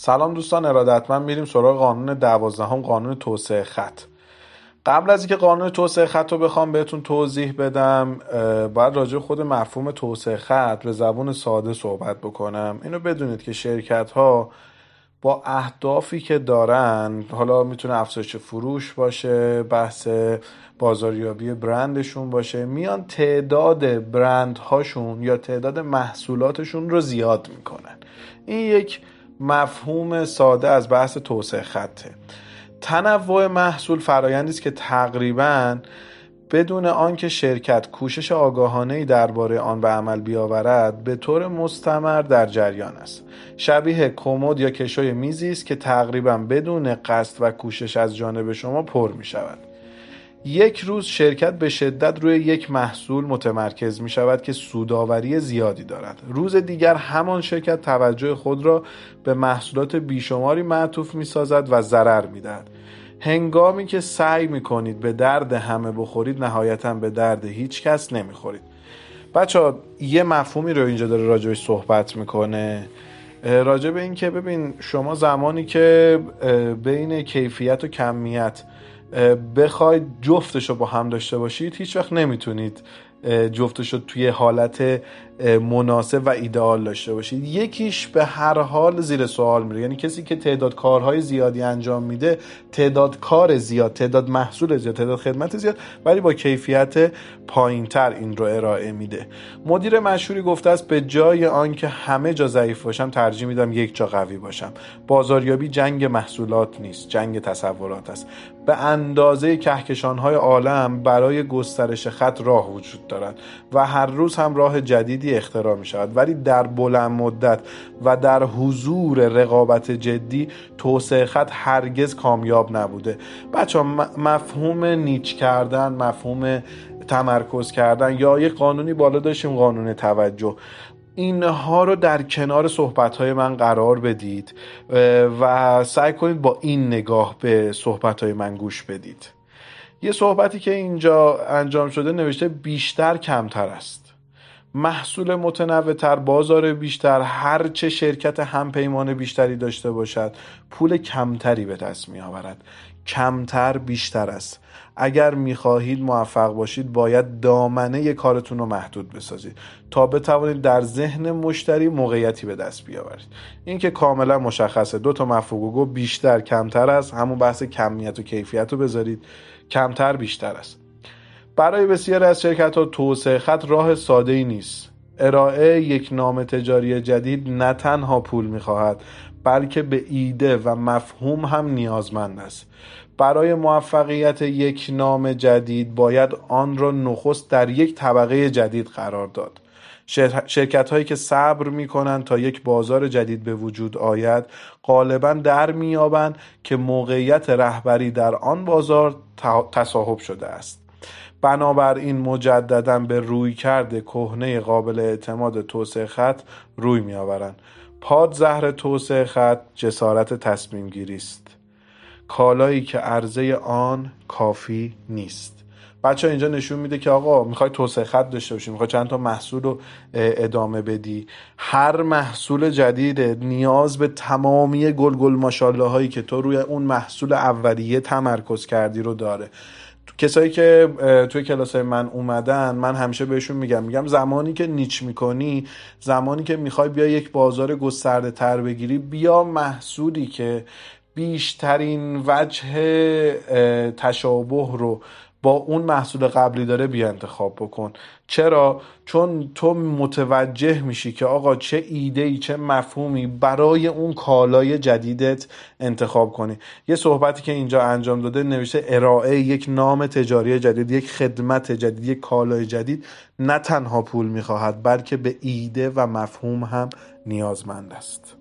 سلام دوستان ارادتمند، میریم سراغ قانون دوازدهم، قانون توسعه خط. قبل از اینکه قانون توسعه خط رو بخوام بهتون توضیح بدم، باید راجع خود مفهوم توسعه خط به زبان ساده صحبت بکنم. اینو بدونید که شرکت ها با اهدافی که دارن، حالا میتونه افزایش فروش باشه، بحث بازاریابی برندشون باشه، میان تعداد برندهاشون یا تعداد محصولاتشون رو زیاد میکنن. این یک مفهوم ساده از بحث توسعه خطه. تنوع محصول فرآیندی است که تقریباً بدون آنکه شرکت کوشش آگاهانه‌ای درباره آن به عمل بیاورد، به طور مستمر در جریان است. شبیه کمد یا کشوی میزی است که تقریباً بدون قصد و کوشش از جانب شما پر می‌شود. یک روز شرکت به شدت روی یک محصول متمرکز می شود که سودآوری زیادی دارد. روز دیگر همان شرکت توجه خود را به محصولات بیشماری معطوف می سازد و ضرر می دهد. هنگامی که سعی می کنید به درد همه بخورید، نهایتاً به درد هیچ کس نمی خورید. بچه‌ها یه مفهومی رو اینجا داره راجعش صحبت می کنه، راجع به این که ببین شما زمانی که بین کیفیت و کمیت بخواید جفتشو با هم داشته باشید، هیچ وقت نمیتونید جفتشو توی حالت مناسب و ایدئال داشته باشید. یکیش به هر حال زیر سوال میره. یعنی کسی که تعداد کارهای زیادی انجام میده، تعداد کار زیاد، تعداد محصول زیاد، تعداد خدمت زیاد، ولی با کیفیت پایینتر این رو ارائه میده. مدیر مشهوری گفته است به جای آنکه همه جا ضعیف باشم، ترجیح میدم یک جا قوی باشم. بازاریابی جنگ محصولات نیست، جنگ تصورات است. به اندازه کهکشان‌های عالم برای گسترش خط راه وجود دارد و هر روز هم راه جدیدی اختراع می شود، ولی در بلند مدت و در حضور رقابت جدی توسعه خط هرگز کامیاب نبوده. بچه ها مفهوم نیچ کردن، مفهوم تمرکز کردن، یا یک قانونی بالا داشتیم قانون توجه، اینها رو در کنار صحبت‌های من قرار بدید و سعی کنید با این نگاه به صحبت‌های من گوش بدید. یه صحبتی که اینجا انجام شده نوشته بیشتر کمتر است. محصول متنوع‌تر، بازار بیشتر، هر چه شرکت همپیمان بیشتری داشته باشد، پول کمتری به دست می‌آورد. کمتر بیشتر است. اگر می‌خواهید موفق باشید، باید دامنه کارتون رو محدود بسازید تا بتوانید در ذهن مشتری موقعیتی به دست بیاورید. این که کاملا مشخصه. دو تا مفهومو بیشتر کمتر است، همون بحث کمیت و کیفیت رو بذارید. کمتر بیشتر است. برای بسیاری از شرکت‌ها توسعه خط راه ساده‌ای نیست. ارائه یک نام تجاری جدید نه تنها پول می‌خواهد، بلکه به ایده و مفهوم هم نیازمند است. برای موفقیت یک نام جدید باید آن را نخست در یک طبقه جدید قرار داد. شرکت‌هایی که صبر می‌کنند تا یک بازار جدید به وجود آید، غالباً در می‌یابند که موقعیت رهبری در آن بازار تصاحب شده است. بنابراین مجدداً به رویکرد کهنه قابل اعتماد توسعه خط روی می‌آورند. پادزهر توسعه خط جسارت تصمیم گیری است. کالایی که عرضه آن کافی نیست. بچه‌ها اینجا نشون میده که آقا میخوای توسعه خط داشته باشی، میخوای چند تا محصول رو ادامه بدی، هر محصول جدید نیاز به تمامی گل گل ماشاءالله هایی که تو روی اون محصول اولیه تمرکز کردی رو داره. کسایی که توی کلاسای من اومدن، من همیشه بهشون میگم زمانی که نیچ میکنی، زمانی که میخوای بیا یک بازار گسترده تر بگیری، بیا محصولی که بیشترین وجه تشابه رو با اون محصول قبلی داره بیا انتخاب بکن. چرا؟ چون تو متوجه میشی که آقا چه ایده‌ای، چه مفهومی برای اون کالای جدیدت انتخاب کنی. یه صحبتی که اینجا انجام داده نوشته ارائه یک نام تجاری جدید، یک خدمت جدید، یک کالای جدید نه تنها پول میخواهد، بلکه به ایده و مفهوم هم نیازمند است.